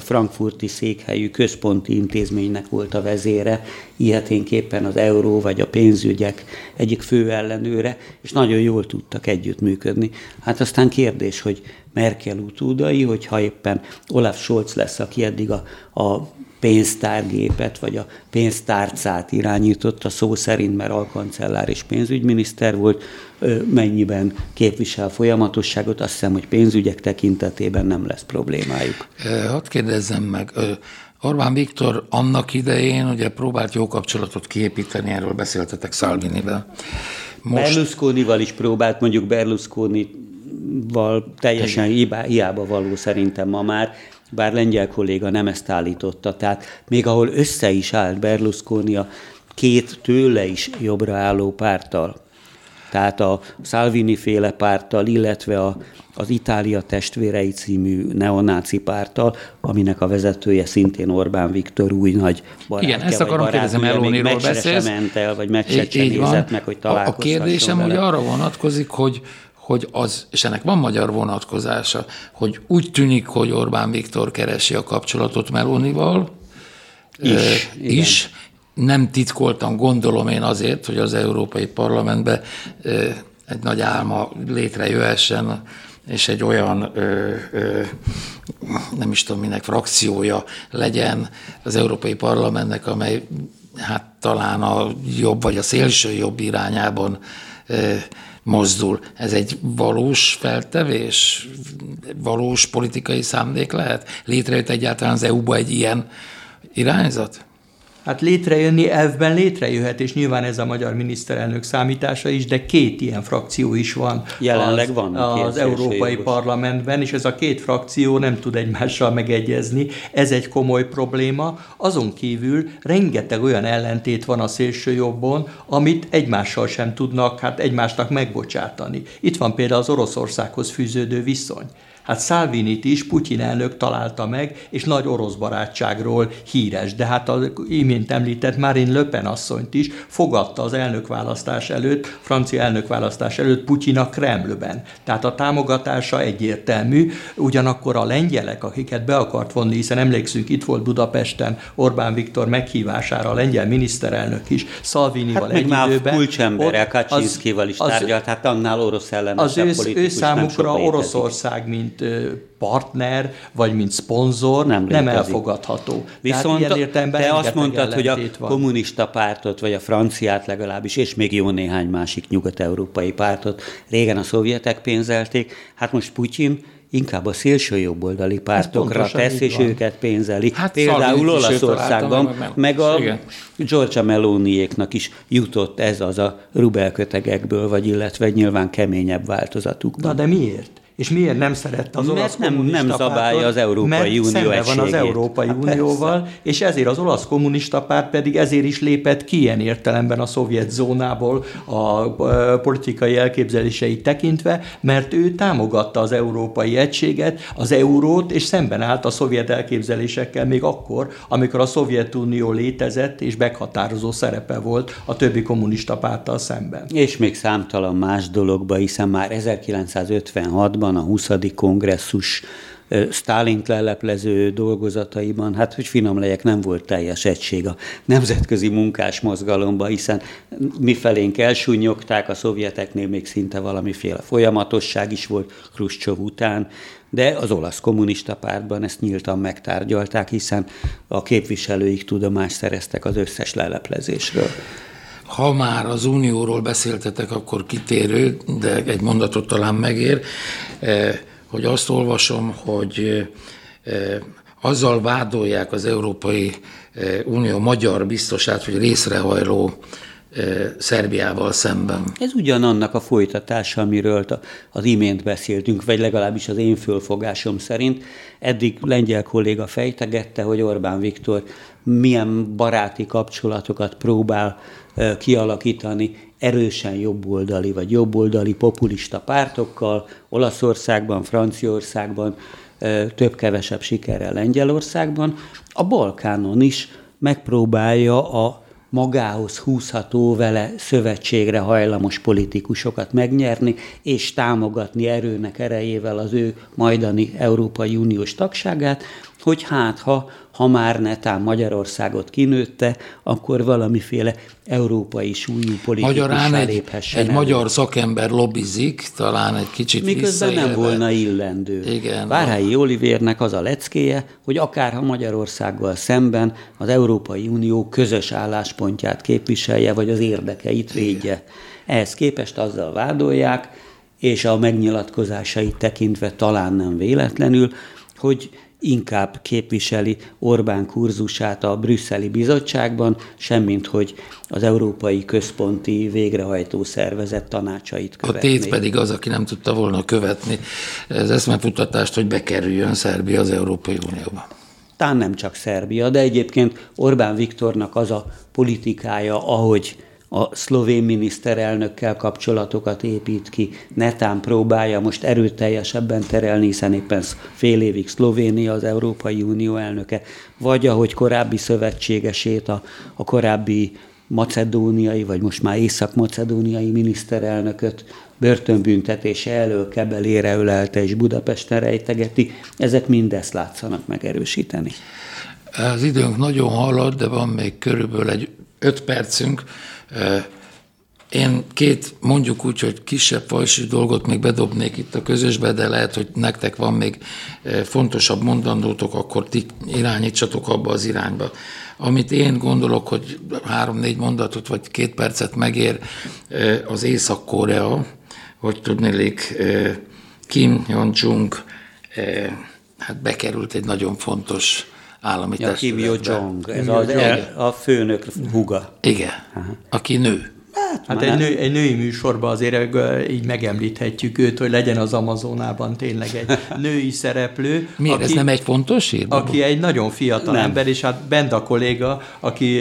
frankfurti székhelyű központi intézménynek volt a vezére, ilyeténképpen az euró vagy a pénzügyek egyik fő ellenőre, és nagyon jól tudtak együttműködni. Hát aztán kérdés, hogy Merkel utódai, hogyha éppen Olaf Scholz lesz, aki eddig a pénztárgépet, vagy a pénztárcát irányította szó szerint, mert alkancellár és pénzügyminiszter volt, mennyiben képvisel folyamatosságot, azt hiszem, hogy pénzügyek tekintetében nem lesz problémájuk. Hadd kérdezzem meg, Orbán Viktor annak idején ugye próbált jó kapcsolatot kiépíteni, erről beszéltetek Szálvinivel. Berlusconival is próbált, mondjuk Berlusconival teljesen hiába való szerintem ma már, bár lengyel kolléga nem ezt állította, tehát még ahol össze is állt Berlusconi a két tőle is jobbra álló párttal, tehát a Salvini féle párttal, illetve az Itália testvérei című neonáci párttal, aminek a vezetője szintén Orbán Viktor új nagy barátja. Igen, ezt akarom kérdezni, még meccset sem ment el, vagy meccset sem nézett meg, hogy találkoztasson. A kérdésem ugye arra vonatkozik, hogy az, és ennek van magyar vonatkozása, hogy úgy tűnik, hogy Orbán Viktor keresi a kapcsolatot Melonival, is nem titkoltan, gondolom én azért, hogy az Európai Parlamentben egy nagy álma létrejöhessen, és egy olyan, nem is tudom minek, frakciója legyen az Európai Parlamentnek, amely hát talán a jobb vagy a szélső jobb irányában mozdul. Ez egy valós feltevés, valós politikai szándék lehet? Létrejött egyáltalán az EU-ba egy ilyen irányzat? hát létrejönni elvben létrejöhet, és nyilván ez a magyar miniszterelnök számítása is, de két ilyen frakció is van. Jelenleg van az Európai Parlamentben, és ez a két frakció nem tud egymással megegyezni. Ez egy komoly probléma. Azon kívül rengeteg olyan ellentét van a szélső jobbon, amit egymással sem tudnak, hát egymásnak megbocsátani. Itt van például az Oroszországhoz fűződő viszony. Hát Szálvinit is Putyin elnök találta meg, és nagy orosz barátságról híres, de hát az imént említett Marine Le Pen asszonyt is fogadta az elnökválasztás előtt, francia elnökválasztás előtt Putyin a Kremlben. Tehát a támogatása egyértelmű, ugyanakkor a lengyelek, akiket be akart vonni, hiszen emlékszünk, itt volt Budapesten Orbán Viktor meghívására a lengyel miniszterelnök is, Szalvinival hát egy időben. Hát meg már kulcsemberrel, Kaczynszkival is tárgyalt, hát annál orosz ellenesebb politikus. Az ő számukra Oroszország, mint partner, vagy mint szponzor nem elfogadható. Viszont te azt mondtad, hogy a kommunista pártot, vagy a franciát legalábbis, és még jó néhány másik nyugat-európai pártot régen a szovjetek pénzelték, hát most Putyin inkább a szélső jobboldali pártokra tesz, és őket pénzeli. Hát például Olaszországban, meg a Giorgia Meloniéknak is jutott ez az a rubelkötegekből, vagy illetve nyilván keményebb változatukban. Na de miért? És miért nem szerette az olasz kommunista pártot? Nem szabálya az Európai Unió egységét. Mert szemben van az Európai Unióval, és ezért az olasz kommunista párt pedig ezért is lépett ki ilyen értelemben a szovjet zónából a politikai elképzeléseit tekintve, mert ő támogatta az európai egységet, az eurót, és szemben állt a szovjet elképzelésekkel még akkor, amikor a Szovjetunió létezett, és meghatározó szerepe volt a többi kommunista párttal szemben. És még számtalan más dologba, hiszen már 1956-ban a 20. kongresszus Sztálint leleplező dolgozataiban, hát hogy finom legyek, nem volt teljes egység a nemzetközi munkásmozgalomba, hiszen mifelénk elsúnyogták, a szovjeteknél még szinte valamiféle folyamatosság is volt Khrushchev után, de az olasz kommunista pártban ezt nyíltan megtárgyalták, hiszen a képviselőik tudomást szereztek az összes leleplezésről. Ha már az unióról beszéltetek, akkor kitérő, de egy mondatot talán megér, hogy azt olvasom, hogy azzal vádolják az Európai Unió magyar biztosát, hogy részrehajló Szerbiával szemben. Ez ugyanannak a folytatása, amiről az imént beszéltünk, vagy legalábbis az én fölfogásom szerint. Eddig lengyel kolléga fejtegette, hogy Orbán Viktor milyen baráti kapcsolatokat próbál kialakítani erősen jobboldali vagy jobboldali populista pártokkal, Olaszországban, Franciaországban, több-kevesebb sikerrel Lengyelországban. A Balkánon is megpróbálja a magához húzható, vele szövetségre hajlamos politikusokat megnyerni, és támogatni erőnek erejével az ő majdani Európai Uniós tagságát, hogy hát ha már netán Magyarországot kinőtte, akkor valamiféle európai súlyú politikus léphessen. Egy magyar szakember lobbizik, talán egy kicsit visszaélve. Miközben nem volna illendő. Várhelyi Olivérnek az a leckéje, hogy akárha Magyarországgal szemben az Európai Unió közös álláspontját képviselje, vagy az érdekeit védje. Ehhez képest azzal vádolják, és a megnyilatkozásait tekintve talán nem véletlenül, hogy inkább képviseli Orbán kurzusát a brüsszeli bizottságban, semmint hogy az Európai Központi Végrehajtó Szervezet tanácsait követni. A tét pedig az, aki nem tudta volna követni az eszmefuttatást, hogy bekerüljön Szerbia az Európai Unióba. Tán nem csak Szerbia, de egyébként Orbán Viktornak az a politikája, ahogy a szlovén miniszterelnökkel kapcsolatokat épít ki, netán próbálja most erőteljesebben terelni, hiszen éppen fél évig Szlovénia az Európai Unió elnöke, vagy ahogy korábbi szövetségesét, a korábbi macedóniai, vagy most már észak-macedóniai miniszterelnököt börtönbüntetése elől kebelére ölelte és Budapesten rejtegeti, ezek mindezt látszanak megerősíteni. Az időnk nagyon halad, de van még körülbelül egy 5 percünk. Én két, mondjuk úgy, hogy kisebb fajsú dolgot még bedobnék itt a közösbe, de lehet, hogy nektek van még fontosabb mondandótok, akkor ti irányítsatok abba az irányba. Amit én gondolok, hogy 3-4 mondatot vagy 2 percet megér az Észak-Korea, hogy tudnélik Kim Jong-un, hát bekerült egy nagyon fontos állami testületben. Ez a főnök húga. Igen, aki nő. Hát egy női műsorban azért így megemlíthetjük őt, hogy legyen az Amazonában tényleg egy női szereplő. Miért? Aki, ez nem egy fontos hír? Aki egy nagyon fiatal ember, és hát Benda kolléga, aki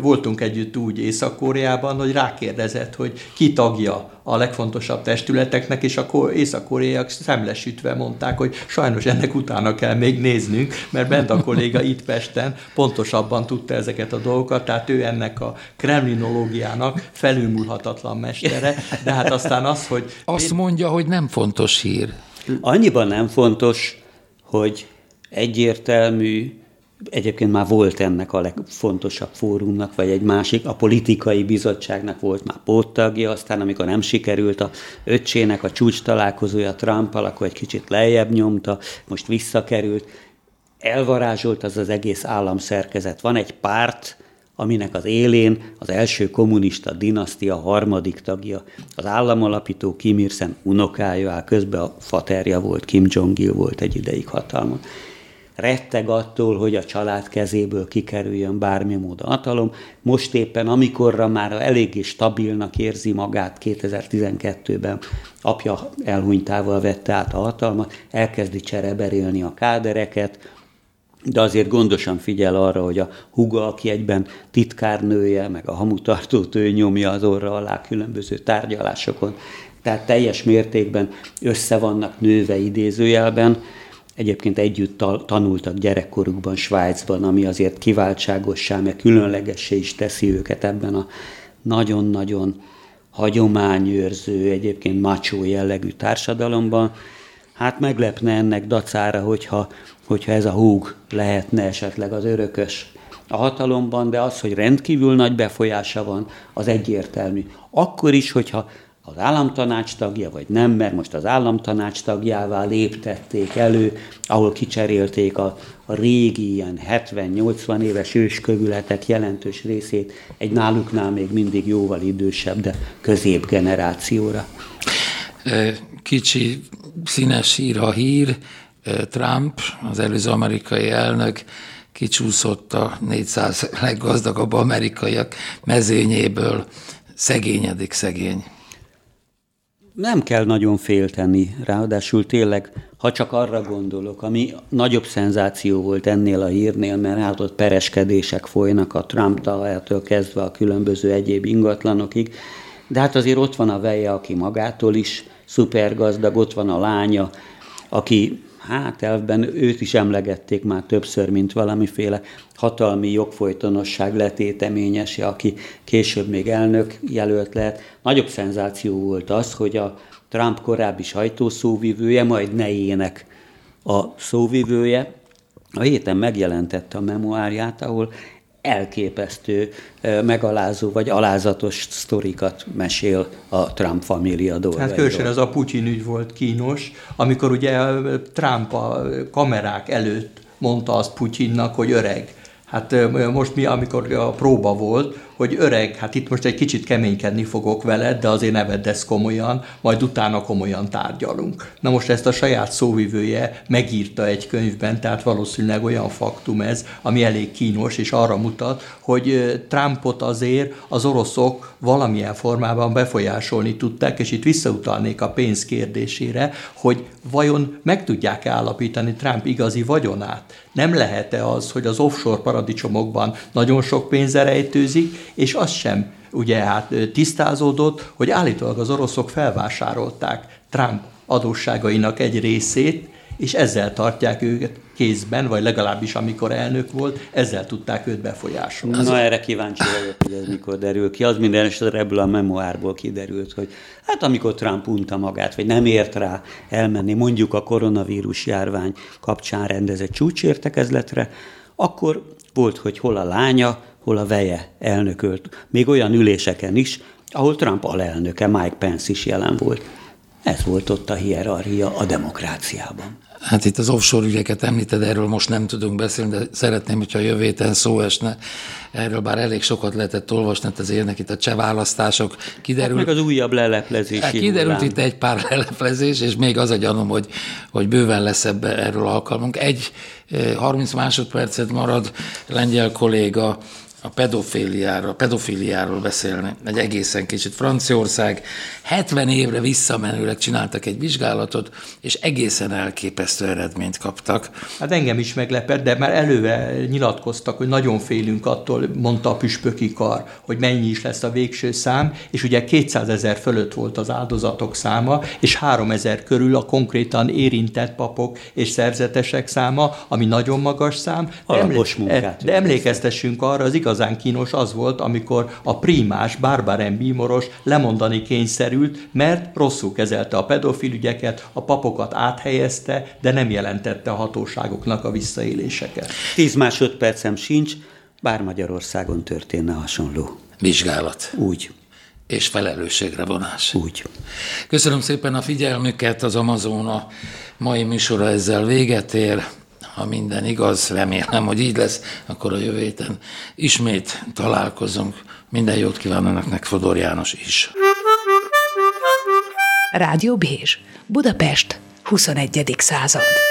voltunk együtt úgy Észak-Koreában, hogy rákérdezett, hogy ki tagja a legfontosabb testületeknek, és akkor észak-koreaiak szemlesütve mondták, hogy sajnos ennek utána kell még néznünk, mert Benda kolléga itt Pesten pontosabban tudta ezeket a dolgokat, tehát ő ennek a kremlinológiának felülmúlhatatlan mestere, de hát aztán az, hogy... Azt mondja, hogy nem fontos hír. Annyiban nem fontos, hogy egyértelmű, egyébként már volt ennek a legfontosabb fórumnak, vagy egy másik, a politikai bizottságnak volt már póttagja, aztán amikor nem sikerült a öccsének a csúcs találkozója Trumpal, akkor egy kicsit lejjebb nyomta, most visszakerült. Elvarázsolt az egész államszerkezet. Van egy párt, aminek az élén az első kommunista dinasztia harmadik tagja, az államalapító Kim Il-sung unokája, közben a faterja volt, Kim Jong-il volt egy ideig hatalmon. Retteg attól, hogy a család kezéből kikerüljön bármi módon hatalom. Most éppen, amikorra már eléggé stabilnak érzi magát, 2012-ben apja elhunytával vette át a hatalmat, elkezdi csereberélni a kádereket, de azért gondosan figyel arra, hogy a húga, aki egyben titkárnője, meg a hamutartót ő nyomja az orra alá különböző tárgyalásokon. Tehát teljes mértékben össze vannak nőve idézőjelben. Egyébként együtt tanultak gyerekkorukban Svájcban, ami azért kiváltságossá, meg különlegessé is teszi őket ebben a nagyon-nagyon hagyományőrző, egyébként macsó jellegű társadalomban. Hát meglepne ennek dacára, hogyha ez a húg lehetne esetleg az örökös a hatalomban, de az, hogy rendkívül nagy befolyása van, az egyértelmű. Akkor is, hogyha az államtanács tagja, vagy nem, mert most az államtanács tagjává léptették elő, ahol kicserélték a régi ilyen 70-80 éves őskövületek jelentős részét egy náluknál még mindig jóval idősebb, de középgenerációra. Kicsi színes hír a hír. Trump, az előző amerikai elnök, kicsúszott a 400 leggazdagabb amerikaiak mezőnyéből. Szegényedik szegény. Nem kell nagyon félteni, ráadásul tényleg, ha csak arra gondolok, ami nagyobb szenzáció volt ennél a hírnél, mert hát ott pereskedések folynak a Trump talájától kezdve a különböző egyéb ingatlanokig, de hát azért ott van a veje, aki magától is szupergazdag, ott van a lánya, aki hát elvben őt is emlegették már többször, mint valamiféle hatalmi jogfolytonosság letéteményese, aki később még elnök jelölt lehet. Nagyobb szenzáció volt az, hogy a Trump korábbi sajtószóvivője, majd nejének a szóvivője a héten megjelentette a memoárját, ahol elképesztő, megalázó vagy alázatos sztorikat mesél a Trump família dolgairól. Hát különösen az a Putyin ügy volt kínos, amikor ugye Trump a kamerák előtt mondta azt Putyinnak, hogy öreg. Hát most mi, amikor a próba volt, hogy öreg, hát itt most egy kicsit keménykedni fogok veled, de azért ne vedd ezt komolyan, majd utána komolyan tárgyalunk. Na most ezt a saját szóvivője megírta egy könyvben, tehát valószínűleg olyan faktum ez, ami elég kínos, és arra mutat, hogy Trumpot azért az oroszok valamilyen formában befolyásolni tudták, és itt visszautalnék a pénz kérdésére, hogy vajon meg tudják-e állapítani Trump igazi vagyonát? Nem lehet-e az, hogy az offshore paradicsomokban nagyon sok pénze rejtőzik, és az sem ugye hát tisztázódott, hogy állítólag az oroszok felvásárolták Trump adósságainak egy részét, és ezzel tartják őket kézben, vagy legalábbis amikor elnök volt, ezzel tudták őt befolyásolni. Na erre kíváncsi vagyok, hogy ez mikor derül ki. Az minden esetre ebből a memoárból kiderült, hogy hát amikor Trump unta magát, vagy nem ért rá elmenni mondjuk a koronavírus járvány kapcsán rendezett csúcsértekezletre, akkor volt, hogy hol a lánya, hol a veje elnökölt. Még olyan üléseken is, ahol Trump alelnöke, Mike Pence is jelen volt. Ez volt ott a hierarchia a demokráciában. Hát itt az offshore ügyeket említed, erről most nem tudunk beszélni, de szeretném, hogyha a jövő héten szó esne. Erről bár elég sokat lehetett olvasni, hát az élnek itt a cseh választások. Kiderült, hát meg az újabb leleplezés. Hát kiderült itt egy pár leleplezés, és még az a gyanom, hogy bőven lesz ebbe erről alkalmunk. 30 másodpercet marad lengyel kolléga a pedofiliáról beszélni, egy egészen kicsit. Franciaország 70 évre visszamenőleg csináltak egy vizsgálatot, és egészen elképesztő eredményt kaptak. Hát engem is meglepett, de már előre nyilatkoztak, hogy nagyon félünk attól, mondta a püspöki kar, hogy mennyi is lesz a végső szám, és ugye 200 000 fölött volt az áldozatok száma, és 3000 körül a konkrétan érintett papok és szerzetesek száma, ami nagyon magas szám. Alapos munkát. De emlékeztessünk arra, az igazán kínos az volt, amikor a prímás, Bárbaren bímoros lemondani kényszerült, mert rosszul kezelte a pedofil ügyeket, a papokat áthelyezte, de nem jelentette a hatóságoknak a visszaéléseket. 10 másodpercem sincs, bár Magyarországon történne hasonló vizsgálat. Úgy. És felelősségre vonás. Úgy. Köszönöm szépen a figyelmüket, az Amazona mai műsora ezzel véget ér. Ha minden igaz, remélem, hogy így lesz, akkor a jövő héten ismét találkozunk. Minden jót kívánok önöknek, Fodor János is. Rádió Bézs, Budapest, 21. század.